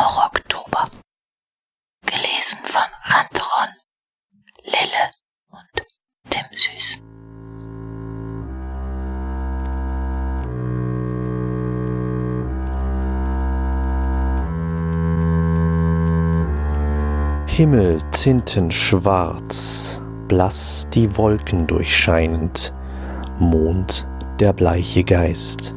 Horrorctober. Gelesen von Ranthoron, Lille und Timm Süss. Himmel zintenschwarz, blass die Wolken durchscheinend, Mond der bleiche Geist.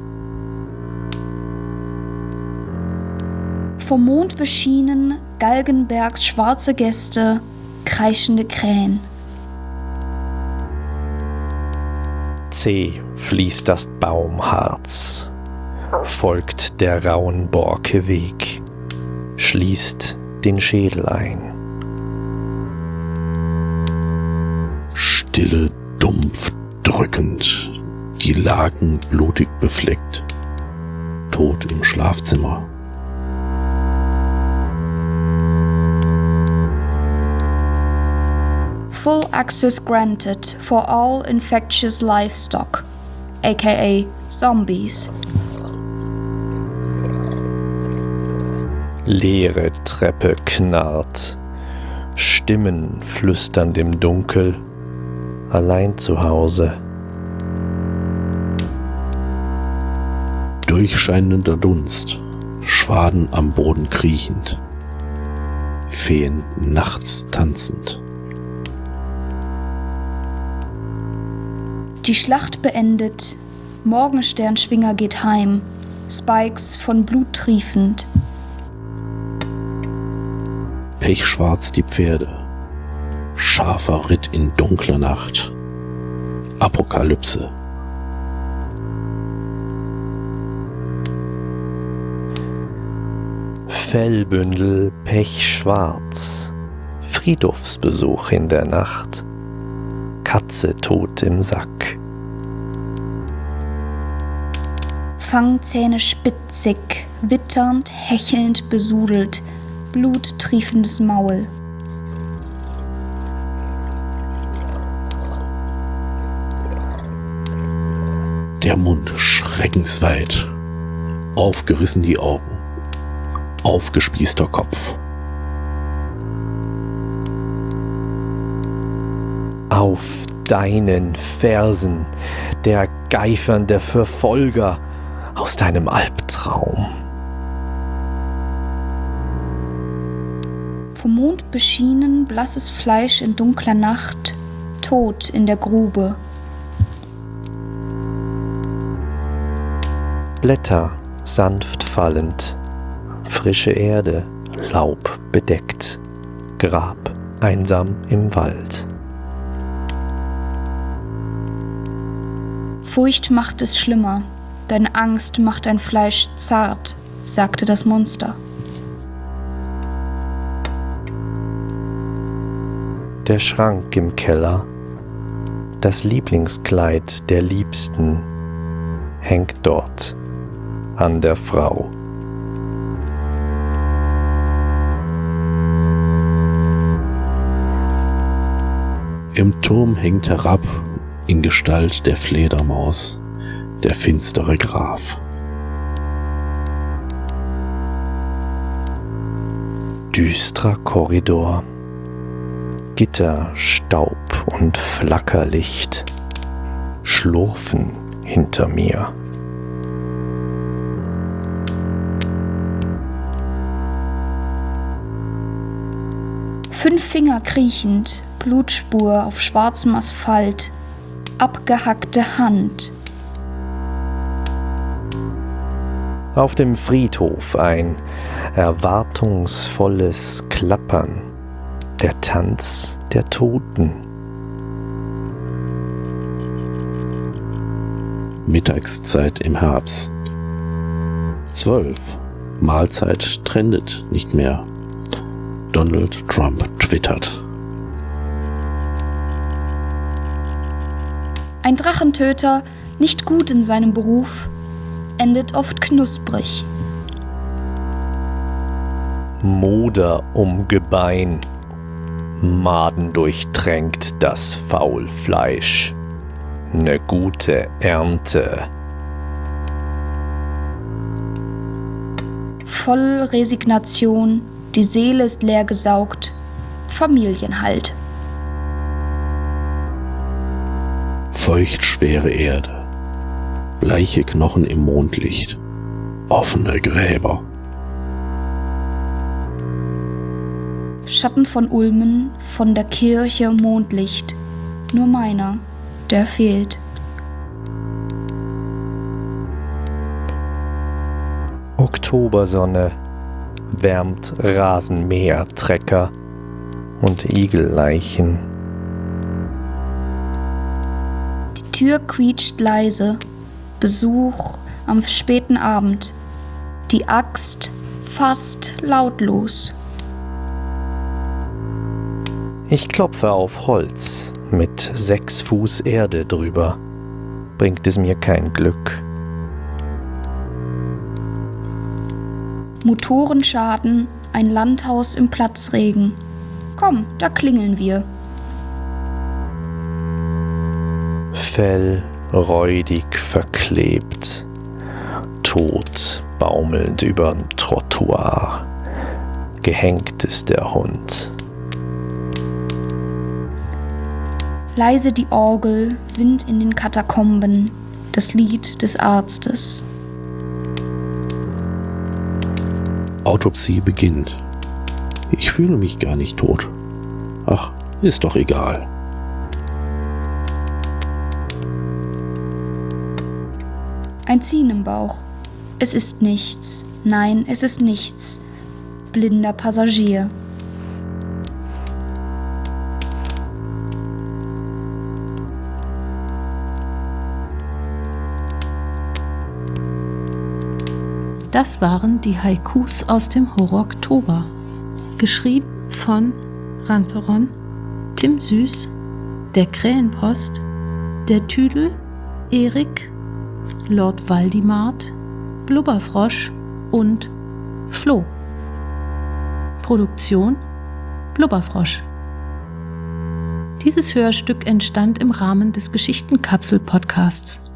Vom Mond beschienen, Galgenbergs schwarze Gäste, kreischende Krähen. Zäh fließt das Baumharz, folgt der rauen Borke Weg, schließt den Schädel ein. Stille, dumpf, drückend, die Laken blutig befleckt, tot im Schlafzimmer. Full access granted for all infectious livestock, aka Zombies. Leere Treppe knarrt, Stimmen flüstern im Dunkel. Allein zu Hause. Durchscheinender Dunst, Schwaden am Boden kriechend, Feen nachts tanzend. Die Schlacht beendet, Morgensternschwinger geht heim, Spikes von Blut triefend. Pechschwarz die Pferde. Scharfer Ritt in dunkler Nacht. Apokalypse. Fellbündel pechschwarz. Friedhofsbesuch in der Nacht. Katze tot im Sack. Fangzähne spitzig, witternd, hechelnd, besudelt. Bluttriefendes Maul. Der Mund schreckensweit, aufgerissen die Augen, aufgespießter Kopf. Auf deinen Fersen, der geifernde Verfolger aus deinem Albtraum. Vom Mond beschienen, blasses Fleisch in dunkler Nacht, tot in der Grube. Blätter sanft fallend, frische Erde, Laub bedeckt, Grab einsam im Wald. Furcht macht es schlimmer, deine Angst macht dein Fleisch zart, sagte das Monster. Der Schrank im Keller, das Lieblingskleid der Liebsten, hängt dort. An der Frau. Im Turm hängt herab, in Gestalt der Fledermaus, der finstere Graf. Düsterer Korridor, Gitter, Staub und Flackerlicht schlurfen hinter mir. Fünf Finger kriechend, Blutspur auf schwarzem Asphalt, abgehackte Hand. Auf dem Friedhof ein erwartungsvolles Klappern, der Tanz der Toten. Mittagszeit im Herbst. 12. Mahlzeit trendet nicht mehr. Donald Trump twittert. Ein Drachentöter, nicht gut in seinem Beruf, endet oft knusprig. Moder um Gebein, Maden durchtränkt das Faulfleisch. Ne gute Ernte. voll Resignation, die Seele ist leer gesaugt, Familienhalt. Feuchtschwere Erde, bleiche Knochen im Mondlicht, offene Gräber. Schatten von Ulmen, von der Kirche im Mondlicht, nur meiner, der fehlt. Oktobersonne wärmt Rasenmähertrecker und Igelleichen. Die Tür quietscht leise, Besuch am späten Abend, die Axt fast lautlos. Ich klopfe auf Holz mit 6 Fuß Erde drüber, bringt es mir kein Glück. Motorenschaden, ein Landhaus im Platzregen. Komm, da klingeln wir. Fell räudig verklebt, tot baumelnd überm Trottoir. Gehängt ist der Hund. Leise die Orgel, Wind in den Katakomben, das Lied des Arztes. Autopsie beginnt. Ich fühle mich gar nicht tot. Ach, ist doch egal. Ein Ziehen im Bauch. Es ist nichts. Nein, es ist nichts. Blinder Passagier. Das waren die Haikus aus dem Horrorctober. Geschrieben von Ranthoron, Timm Süss, der Krähenpost, der Tüdel, Erik, Lord Waldimart, Blubberfrosch und Flo. Produktion Blubberfrosch. Dieses Hörstück entstand im Rahmen des Geschichtenkapsel-Podcasts.